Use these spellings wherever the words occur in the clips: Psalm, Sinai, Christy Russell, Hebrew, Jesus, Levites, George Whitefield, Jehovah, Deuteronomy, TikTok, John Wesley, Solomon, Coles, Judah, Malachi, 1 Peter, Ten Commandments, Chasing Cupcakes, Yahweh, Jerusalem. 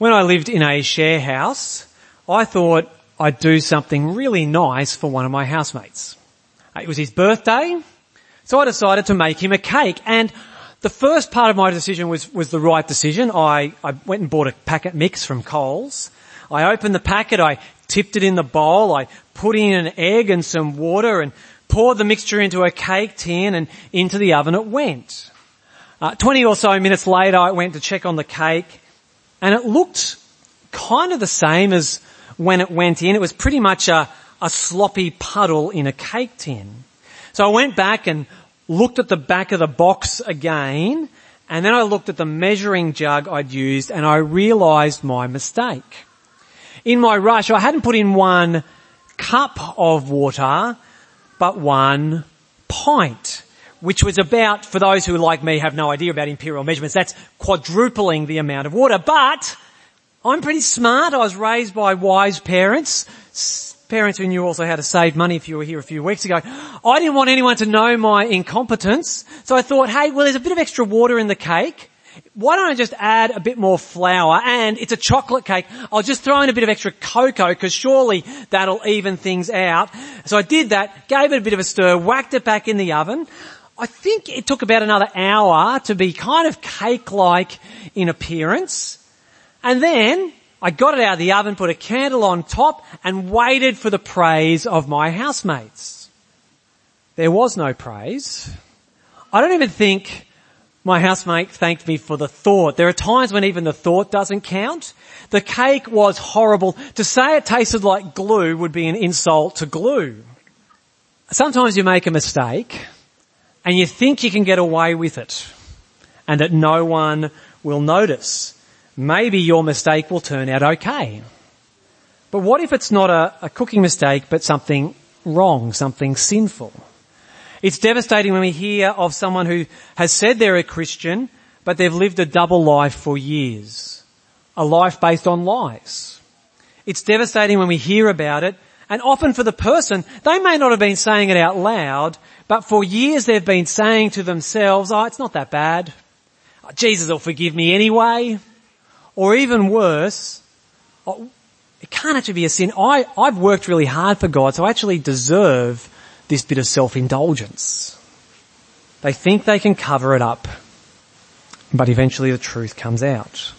When I lived in a share house, I thought I'd do something really nice for one of my housemates. It was his birthday, so I decided to make him a cake. And the first part of my decision was the right decision. I went and bought a packet mix from Coles. I opened the packet, I tipped it in the bowl, I put in an egg and some water and poured the mixture into a cake tin, and into the oven it went. 20 or so minutes later, I went to check on the cake, and it looked kind of the same as when it went in. It was pretty much a sloppy puddle in a cake tin. So I went back and looked at the back of the box again, and then I looked at the measuring jug I'd used, and I realised my mistake. In my rush, I hadn't put in 1 cup of water, but 1 pint, which was about, for those who like me have no idea about imperial measurements, that's quadrupling the amount of water. But I'm pretty smart. I was raised by wise parents who knew also how to save money. If you were here a few weeks ago, I didn't want anyone to know my incompetence, so I thought, hey, well, there's a bit of extra water in the cake. Why don't I just add a bit more flour? And it's a chocolate cake. I'll just throw in a bit of extra cocoa, because surely that'll even things out. So I did that, gave it a bit of a stir, whacked it back in the oven. I think it took about another hour to be kind of cake-like in appearance. And then I got it out of the oven, put a candle on top, and waited for the praise of my housemates. There was no praise. I don't even think my housemate thanked me for the thought. There are times when even the thought doesn't count. The cake was horrible. To say it tasted like glue would be an insult to glue. Sometimes you make a mistake and you think you can get away with it and that no one will notice. Maybe your mistake will turn out okay. But what if it's not a cooking mistake, but something wrong, something sinful? It's devastating when we hear of someone who has said they're a Christian, but they've lived a double life for years, a life based on lies. It's devastating when we hear about it, and often for the person, they may not have been saying it out loud, but for years they've been saying to themselves, oh, it's not that bad. Oh, Jesus will forgive me anyway. Or even worse, oh, it can't actually be a sin. I've worked really hard for God, so I actually deserve this bit of self-indulgence. They think they can cover it up, but eventually the truth comes out.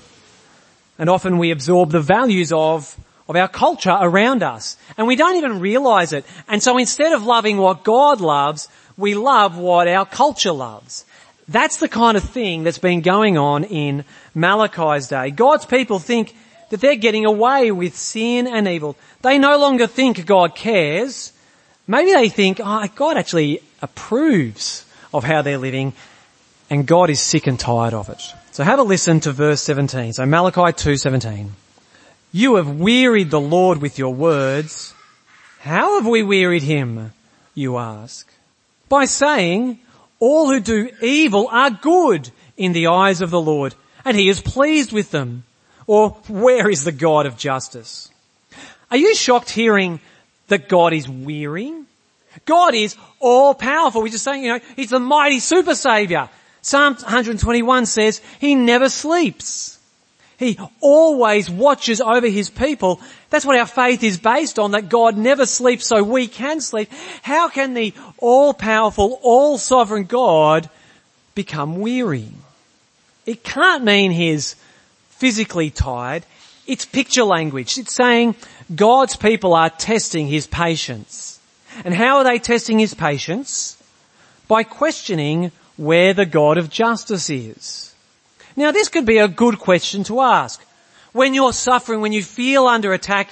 And often we absorb the values of our culture around us, and we don't even realise it. And so instead of loving what God loves, we love what our culture loves. That's the kind of thing that's been going on in Malachi's day. God's people think that they're getting away with sin and evil. They no longer think God cares. Maybe they think, oh, God actually approves of how they're living, and God is sick and tired of it. So have a listen to verse 17. So Malachi 2:17. You have wearied the Lord with your words. How have we wearied him, you ask? By saying, all who do evil are good in the eyes of the Lord, and he is pleased with them. Or, where is the God of justice? Are you shocked hearing that God is weary? God is all-powerful. We're just saying, you know, he's the mighty super saviour. Psalm 121 says he never sleeps. He always watches over his people. That's what our faith is based on, that God never sleeps so we can sleep. How can the all-powerful, all-sovereign God become weary? It can't mean he's physically tired. It's picture language. It's saying God's people are testing his patience. And how are they testing his patience? By questioning where the God of justice is. Now, this could be a good question to ask. When you're suffering, when you feel under attack,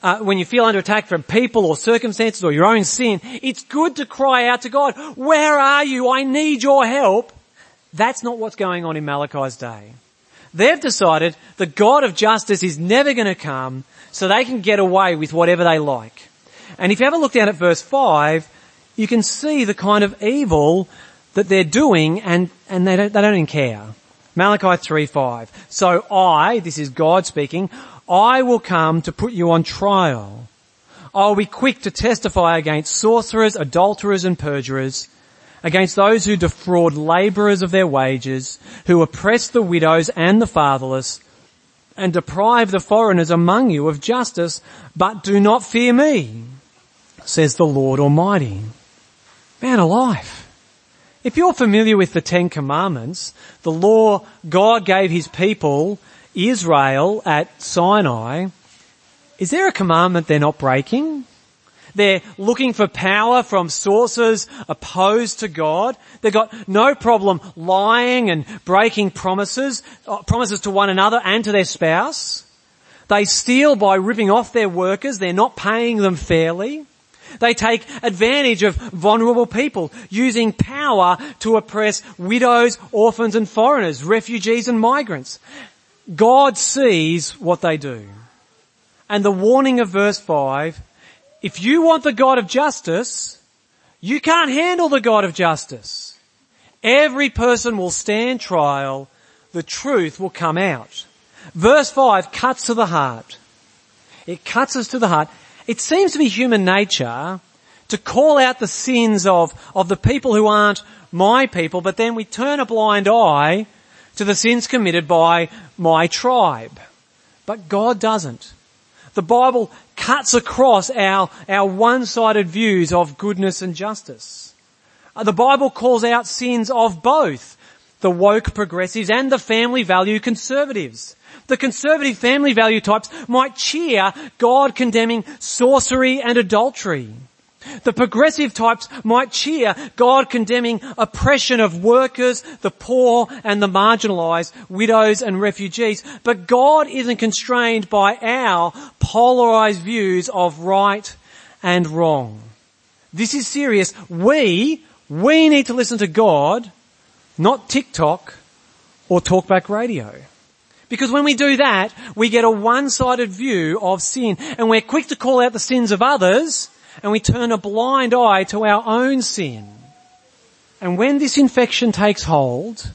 from people or circumstances or your own sin, it's good to cry out to God, where are you? I need your help. That's not what's going on in Malachi's day. They've decided the God of justice is never going to come, so they can get away with whatever they like. And if you have a look down at verse 5, you can see the kind of evil that they're doing, and they don't even care. Malachi 3:5. So I, this is God speaking, I will come to put you on trial. I will be quick to testify against sorcerers, adulterers and perjurers, against those who defraud labourers of their wages, who oppress the widows and the fatherless, and deprive the foreigners among you of justice, but do not fear me, says the Lord Almighty." Man alive. If you're familiar with the Ten Commandments, the law God gave his people, Israel, at Sinai, is there a commandment they're not breaking? They're looking for power from sources opposed to God. They've got no problem lying and breaking promises to one another and to their spouse. They steal by ripping off their workers. They're not paying them fairly. They take advantage of vulnerable people, using power to oppress widows, orphans and foreigners, refugees and migrants. God sees what they do. And the warning of verse 5, if you want the God of justice, you can't handle the God of justice. Every person will stand trial. The truth will come out. Verse 5 cuts to the heart. It cuts us to the heart. It seems to be human nature to call out the sins of the people who aren't my people, but then we turn a blind eye to the sins committed by my tribe. But God doesn't. The Bible cuts across our one-sided views of goodness and justice. The Bible calls out sins of both the woke progressives and the family value conservatives. The conservative family value types might cheer God condemning sorcery and adultery. The progressive types might cheer God condemning oppression of workers, the poor and the marginalised, widows and refugees. But God isn't constrained by our polarised views of right and wrong. This is serious. We need to listen to God, not TikTok or talkback radio. Because when we do that, we get a one-sided view of sin, and we're quick to call out the sins of others, and we turn a blind eye to our own sin. And when this infection takes hold,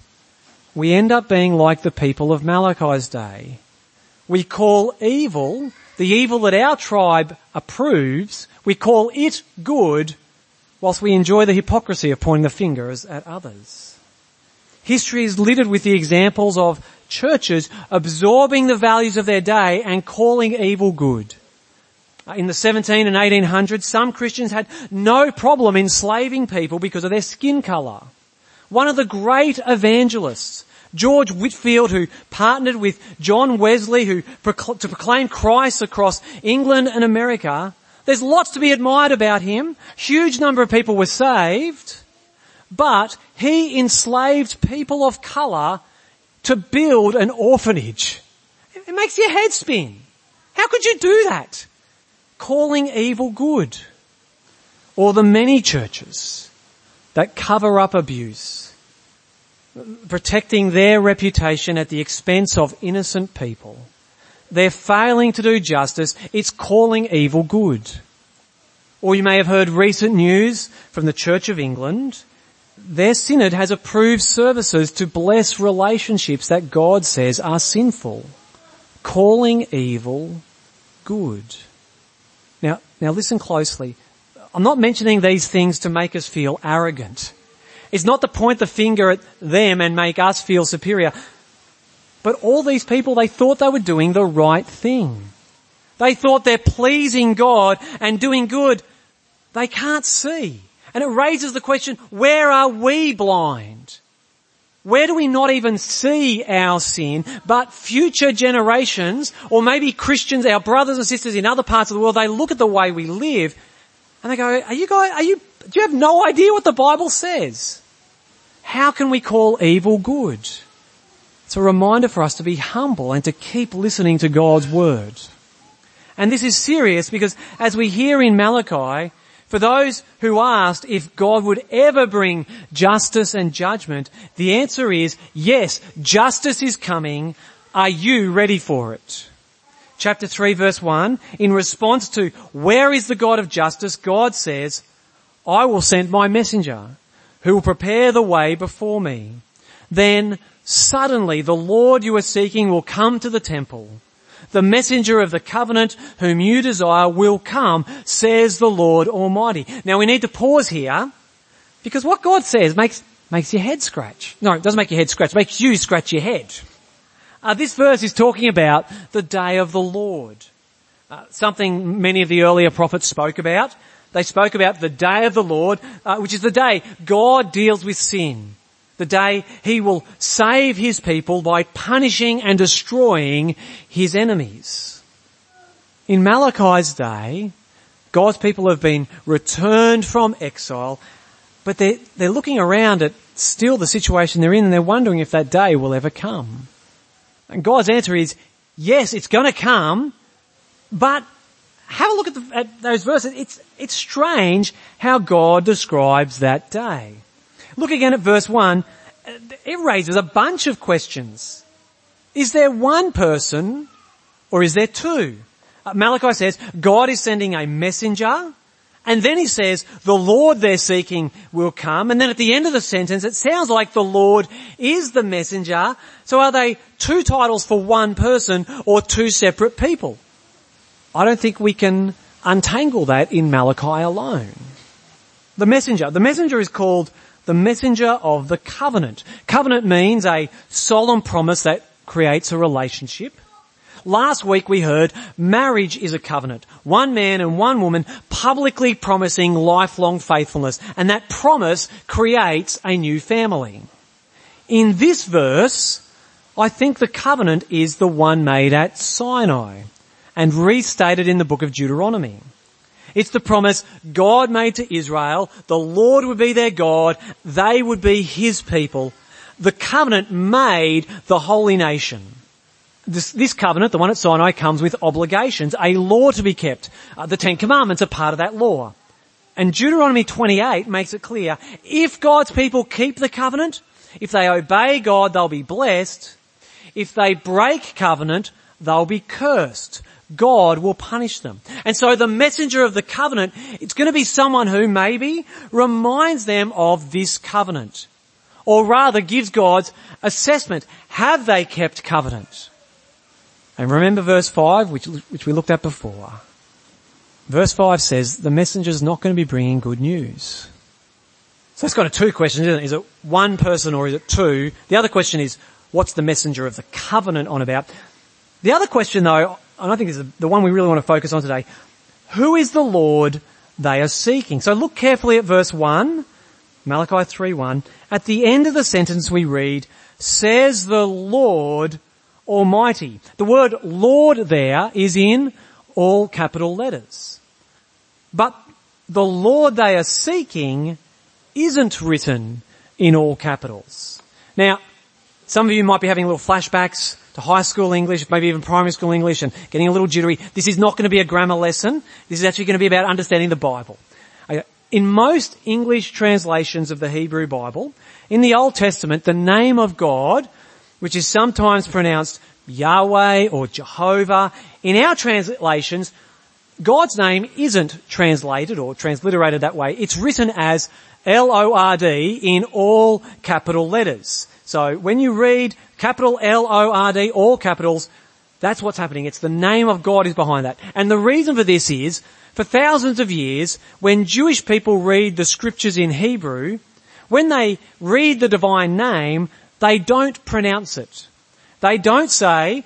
we end up being like the people of Malachi's day. We call evil, the evil that our tribe approves, we call it good, whilst we enjoy the hypocrisy of pointing the fingers at others. History is littered with the examples of churches absorbing the values of their day and calling evil good. In the 1700s and 1800s, some Christians had no problem enslaving people because of their skin colour. One of the great evangelists, George Whitefield, who partnered with John Wesley to proclaim Christ across England and America, there's lots to be admired about him. Huge number of people were saved, but he enslaved people of colour to build an orphanage. It makes your head spin. How could you do that? Calling evil good. Or the many churches that cover up abuse, protecting their reputation at the expense of innocent people. They're failing to do justice. It's calling evil good. Or you may have heard recent news from the Church of England. Their synod has approved services to bless relationships that God says are sinful, calling evil good. Now listen closely. I'm not mentioning these things to make us feel arrogant. It's not to point the finger at them and make us feel superior. But all these people, they thought they were doing the right thing. They thought they're pleasing God and doing good. They can't see. And it raises the question, where are we blind? Where do we not even see our sin, but future generations, or maybe Christians, our brothers and sisters in other parts of the world, they look at the way we live and they go, do you have no idea what the Bible says? How can we call evil good? It's a reminder for us to be humble and to keep listening to God's word. And this is serious because as we hear in Malachi, for those who asked if God would ever bring justice and judgment, the answer is, yes, justice is coming. Are you ready for it? Chapter 3, verse 1, in response to, where is the God of justice? God says, I will send my messenger who will prepare the way before me. Then suddenly the Lord you are seeking will come to the temple. The messenger of the covenant whom you desire will come, says the Lord Almighty. Now we need to pause here because what God says makes your head scratch. No, it doesn't make your head scratch. It makes you scratch your head. This verse is talking about the day of the Lord, something many of the earlier prophets spoke about. They spoke about the day of the Lord, which is the day God deals with sin, the day he will save his people by punishing and destroying his enemies. In Malachi's day, God's people have been returned from exile, but they're looking around at still the situation they're in, and they're wondering if that day will ever come. And God's answer is, yes, it's going to come, but have a look at those verses. It's strange how God describes that day. Look again at verse 1. It raises a bunch of questions. Is there one person or is there two? Malachi says God is sending a messenger, and then he says the Lord they're seeking will come, and then at the end of the sentence it sounds like the Lord is the messenger. So are they two titles for one person or two separate people? I don't think we can untangle that in Malachi alone. The messenger is called the messenger of the covenant. Covenant means a solemn promise that creates a relationship. Last week we heard marriage is a covenant. One man and one woman publicly promising lifelong faithfulness, and that promise creates a new family. In this verse, I think the covenant is the one made at Sinai and restated in the book of Deuteronomy. It's the promise God made to Israel. The Lord would be their God. They would be his people. The covenant made the holy nation. This covenant, the one at Sinai, comes with obligations, a law to be kept. The Ten Commandments are part of that law. And Deuteronomy 28 makes it clear, if God's people keep the covenant, if they obey God, they'll be blessed. If they break covenant, they'll be cursed. God will punish them. And so the messenger of the covenant, it's going to be someone who maybe reminds them of this covenant, or rather gives God's assessment. Have they kept covenant? And remember verse 5, which we looked at before. Verse 5 says the messenger's not going to be bringing good news. So it's got two questions, isn't it? Is it one person or is it two? The other question is, what's the messenger of the covenant on about? The other question, though, and I think this is the one we really want to focus on today, who is the Lord they are seeking? So look carefully at verse 1, Malachi 3:1. At the end of the sentence we read, says the Lord Almighty. The word Lord there is in all capital letters. But the Lord they are seeking isn't written in all capitals. Now, some of you might be having little flashbacks to high school English, maybe even primary school English, and getting a little jittery. This is not going to be a grammar lesson. This is actually going to be about understanding the Bible. In most English translations of the Hebrew Bible, in the Old Testament, the name of God, which is sometimes pronounced Yahweh or Jehovah. In our translations, God's name isn't translated or transliterated that way. It's written as L-O-R-D in all capital letters. So when you read capital L-O-R-D, all capitals, that's what's happening. It's the name of God is behind that. And the reason for this is, for thousands of years, when Jewish people read the scriptures in Hebrew, when they read the divine name, they don't pronounce it. They don't say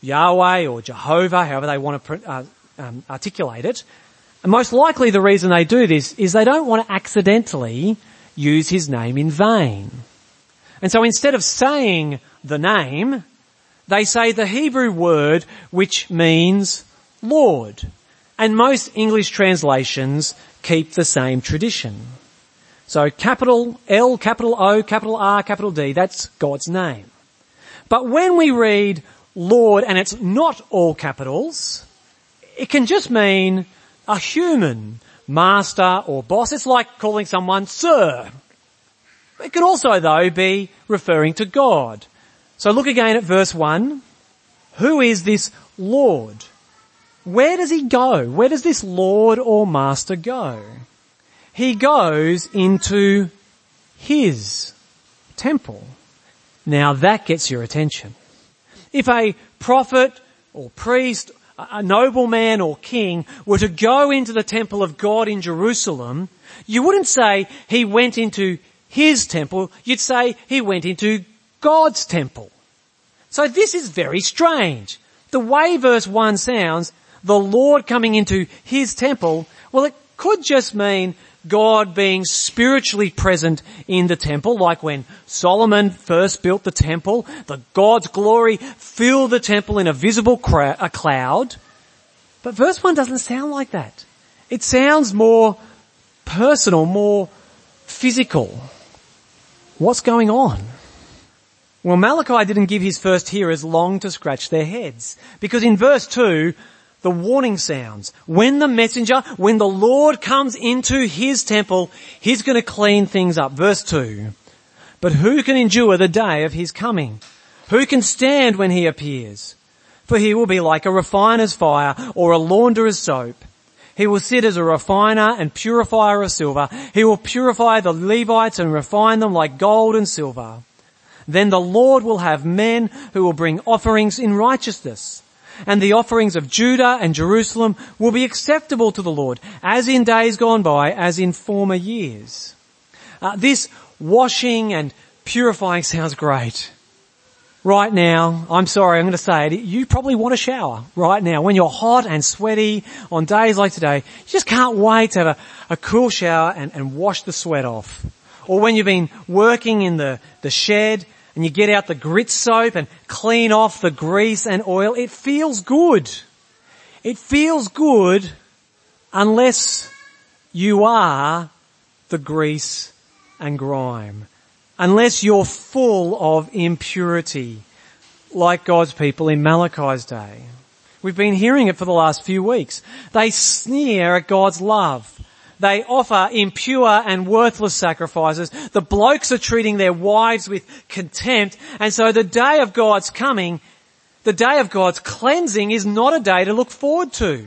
Yahweh or Jehovah, however they want to articulate it. And most likely the reason they do this is they don't want to accidentally use his name in vain. And so instead of saying the name, they say the Hebrew word which means Lord. And most English translations keep the same tradition. So capital L, capital O, capital R, capital D, that's God's name. But when we read Lord and it's not all capitals, it can just mean a human, master or boss. It's like calling someone sir. It can also, though, be referring to God. So look again at verse 1. Who is this Lord? Where does he go? Where does this Lord or master go? He goes into his temple. Now that gets your attention. If a prophet or priest, a nobleman or king were to go into the temple of God in Jerusalem, you wouldn't say he went into his temple. You'd say he went into God's temple. So this is very strange. The way verse 1 sounds, the Lord coming into his temple, well, it could just mean God being spiritually present in the temple, like when Solomon first built the temple, the God's glory filled the temple in a visible a cloud. But verse 1 doesn't sound like that. It sounds more personal, more physical. What's going on? Well, Malachi didn't give his first hearers long to scratch their heads, because in verse 2, the warning sounds. When the Lord comes into his temple, he's going to clean things up. Verse 2. But who can endure the day of his coming? Who can stand when he appears? For he will be like a refiner's fire or a launderer's soap. He will sit as a refiner and purifier of silver. He will purify the Levites and refine them like gold and silver. Then the Lord will have men who will bring offerings in righteousness. And the offerings of Judah and Jerusalem will be acceptable to the Lord, as in days gone by, as in former years. This washing and purifying sounds great. Right now, I'm sorry, I'm going to say it, you probably want a shower right now. When you're hot and sweaty on days like today, you just can't wait to have a cool shower and wash the sweat off. Or when you've been working in the shed and you get out the grit soap and clean off the grease and oil, it feels good. It feels good unless you are the grease and grime. Unless you're full of impurity, like God's people in Malachi's day. We've been hearing it for the last few weeks. They sneer at God's love. They offer impure and worthless sacrifices. The blokes are treating their wives with contempt. And so the day of God's coming, the day of God's cleansing is not a day to look forward to.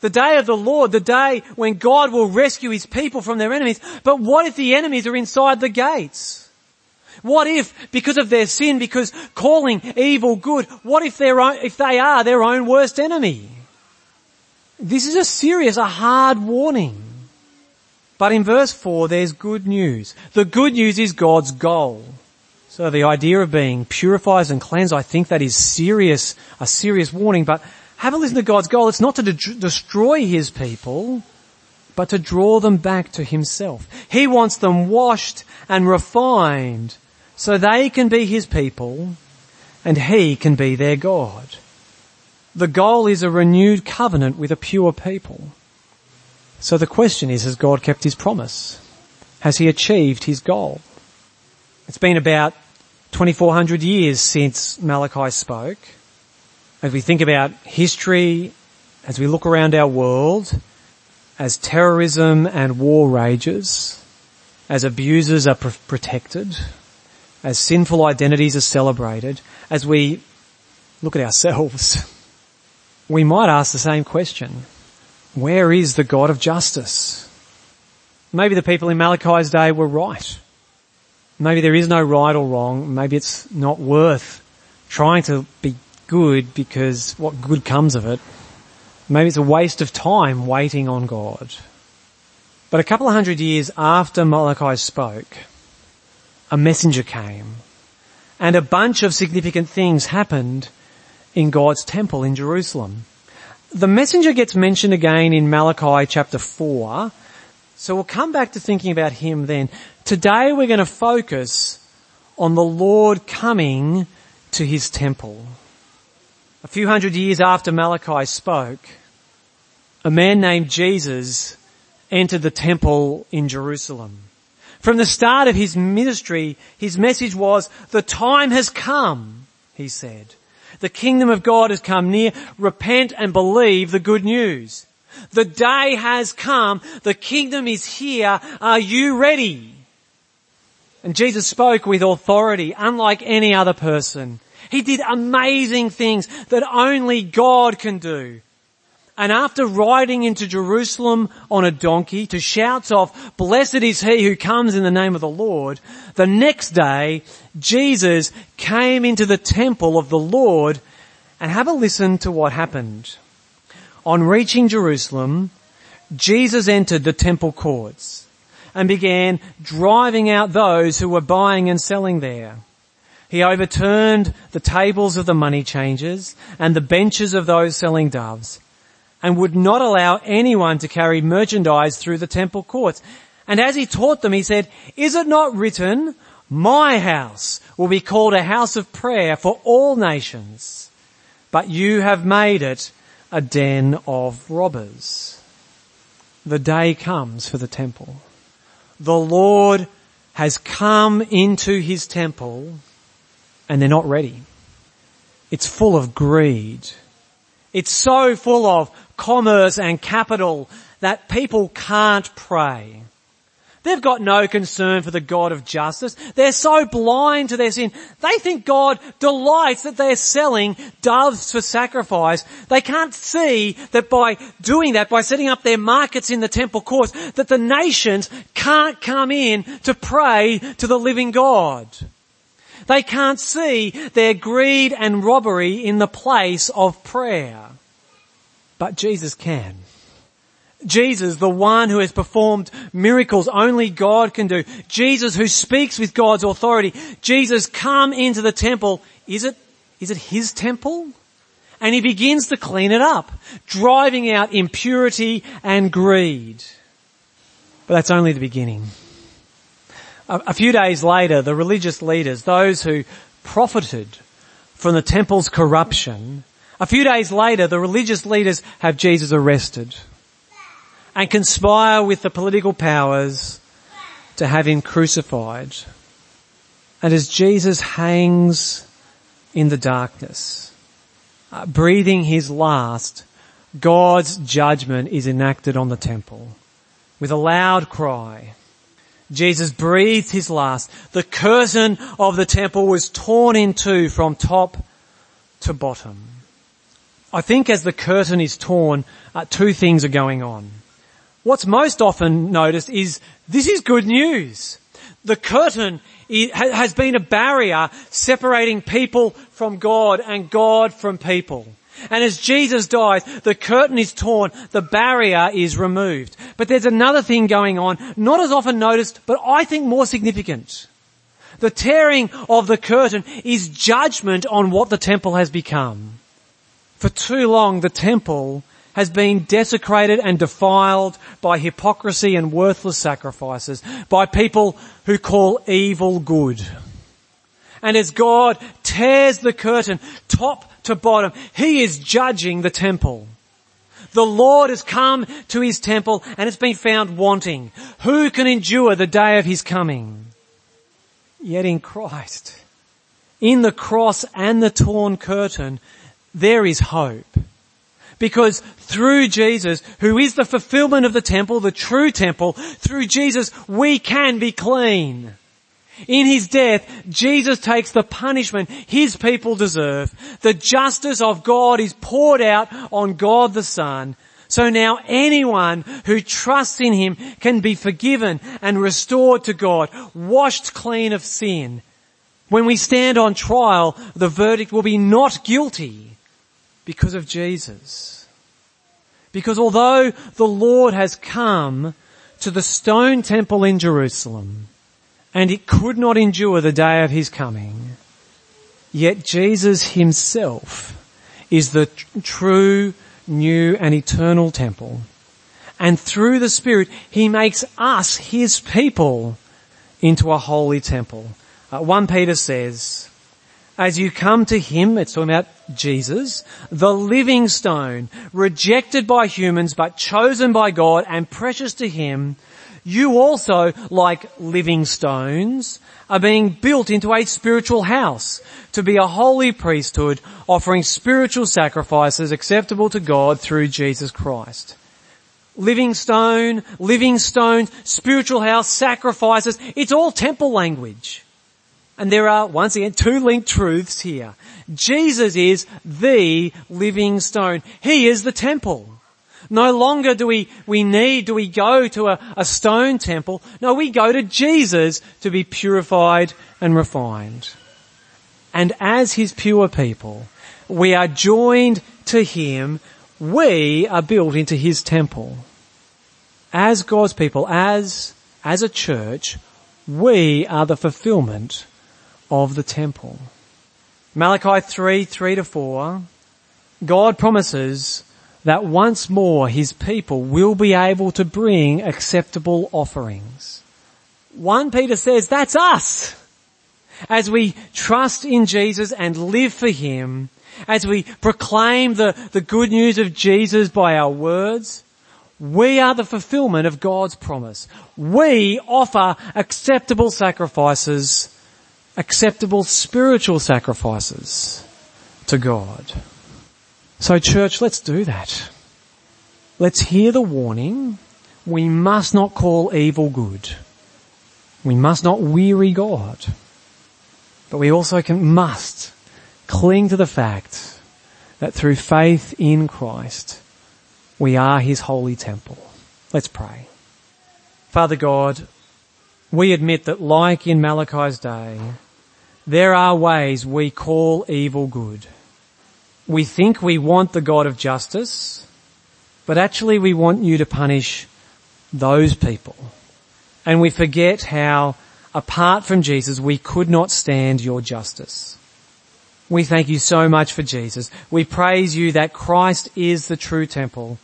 The day of the Lord, the day when God will rescue his people from their enemies. But what if the enemies are inside the gates? What if, because of their sin, because calling evil good, what if they are their own worst enemy? This is a hard warning. But in verse 4, there's good news. The good news is God's goal. So the idea of being purified and cleansed, I think that is a serious warning, but have a listen to God's goal. It's not to destroy his people, but to draw them back to himself. He wants them washed and refined so they can be his people and he can be their God. The goal is a renewed covenant with a pure people. So the question is, has God kept his promise? Has he achieved his goal? It's been about 2,400 years since Malachi spoke. As we think about history, as we look around our world, as terrorism and war rages, as abusers are protected, as sinful identities are celebrated, as we look at ourselves, we might ask the same question. Where is the God of justice? Maybe the people in Malachi's day were right. Maybe there is no right or wrong. Maybe it's not worth trying to be good, because what good comes of it? Maybe it's a waste of time waiting on God. But a couple of hundred years after Malachi spoke, a messenger came and a bunch of significant things happened in God's temple in Jerusalem. The messenger gets mentioned again in Malachi chapter 4, so we'll come back to thinking about him then. Today we're going to focus on the Lord coming to his temple. A few hundred years after Malachi spoke, a man named Jesus entered the temple in Jerusalem. From the start of his ministry, his message was, "The time has come," he said. "The kingdom of God has come near. Repent and believe the good news. The day has come. The kingdom is here. Are you ready?" And Jesus spoke with authority, unlike any other person. He did amazing things that only God can do. And after riding into Jerusalem on a donkey to shouts of, "Blessed is he who comes in the name of the Lord," the next day, Jesus came into the temple of the Lord, and have a listen to what happened. On reaching Jerusalem, Jesus entered the temple courts and began driving out those who were buying and selling there. He overturned the tables of the money changers and the benches of those selling doves, and would not allow anyone to carry merchandise through the temple courts. And as he taught them, he said, "Is it not written, 'My house will be called a house of prayer for all nations,' but you have made it a den of robbers." The day comes for the temple. The Lord has come into his temple, and they're not ready. It's full of greed. It's so full of commerce and capital that people can't pray. They've got no concern for the God of justice. They're so blind to their sin. They think God delights that they're selling doves for sacrifice. They can't see that by doing that, by setting up their markets in the temple courts, that the nations can't come in to pray to the living God. They can't see their greed and robbery in the place of prayer. But Jesus can. Jesus, the one who has performed miracles only God can do. Jesus who speaks with God's authority. Jesus, come into the temple. Is it his temple? And he begins to clean it up, driving out impurity and greed. But that's only the beginning. A few days later, the religious leaders, those who profited from the temple's corruption, have Jesus arrested and conspire with the political powers to have him crucified. And as Jesus hangs in the darkness, breathing his last, God's judgment is enacted on the temple with a loud cry. Jesus breathed his last. The curtain of the temple was torn in two from top to bottom. I think as the curtain is torn, two things are going on. What's most often noticed is this is good news. The curtain has been a barrier separating people from God and God from people. And as Jesus dies, the curtain is torn, the barrier is removed. But there's another thing going on, not as often noticed, but I think more significant. The tearing of the curtain is judgment on what the temple has become. For too long, the temple has been desecrated and defiled by hypocrisy and worthless sacrifices, by people who call evil good. And as God tears the curtain top to bottom, he is judging the temple. The Lord has come to his temple and it's been found wanting. Who can endure the day of his coming? Yet in Christ, in the cross and the torn curtain, there is hope. Because through Jesus, who is the fulfillment of the temple, the true temple, through Jesus we can be clean. In his death, Jesus takes the punishment his people deserve. The justice of God is poured out on God the Son. So now anyone who trusts in him can be forgiven and restored to God, washed clean of sin. When we stand on trial, the verdict will be not guilty. Because of Jesus. Because although the Lord has come to the stone temple in Jerusalem and it could not endure the day of his coming, yet Jesus himself is the true, new and eternal temple. And through the Spirit, he makes us, his people, into a holy temple. 1 Peter says, "As you come to him," it's talking about Jesus, "the living stone, rejected by humans but chosen by God and precious to him, you also, like living stones, are being built into a spiritual house to be a holy priesthood, offering spiritual sacrifices acceptable to God through Jesus Christ." Living stones, spiritual house, sacrifices, it's all temple language. And there are, once again, two linked truths here. Jesus is the living stone. He is the temple. No longer do we go to a stone temple. No, we go to Jesus to be purified and refined. And as his pure people, we are joined to him. We are built into his temple. As God's people, as a church, we are the fulfillment of the temple. Malachi 3:3-4, God promises that once more his people will be able to bring acceptable offerings. 1 Peter says that's us. As we trust in Jesus and live for him, as we proclaim the good news of Jesus by our words, we are the fulfillment of God's promise. We offer acceptable sacrifices, acceptable spiritual sacrifices to God. So church, let's do that. Let's hear the warning. We must not call evil good. We must not weary God. But we also must cling to the fact that through faith in Christ, we are his holy temple. Let's pray. Father God, we admit that like in Malachi's day, there are ways we call evil good. We think we want the God of justice, but actually we want you to punish those people. And we forget how apart from Jesus, we could not stand your justice. We thank you so much for Jesus. We praise you that Christ is the true temple,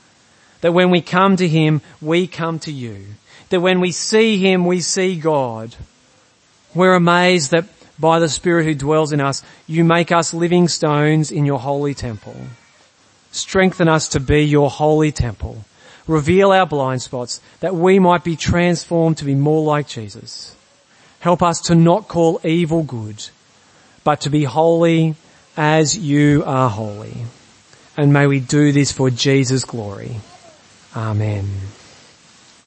that when we come to him, we come to you, that when we see him, we see God. We're amazed that by the Spirit who dwells in us, you make us living stones in your holy temple. Strengthen us to be your holy temple. Reveal our blind spots that we might be transformed to be more like Jesus. Help us to not call evil good, but to be holy as you are holy. And may we do this for Jesus' glory. Amen.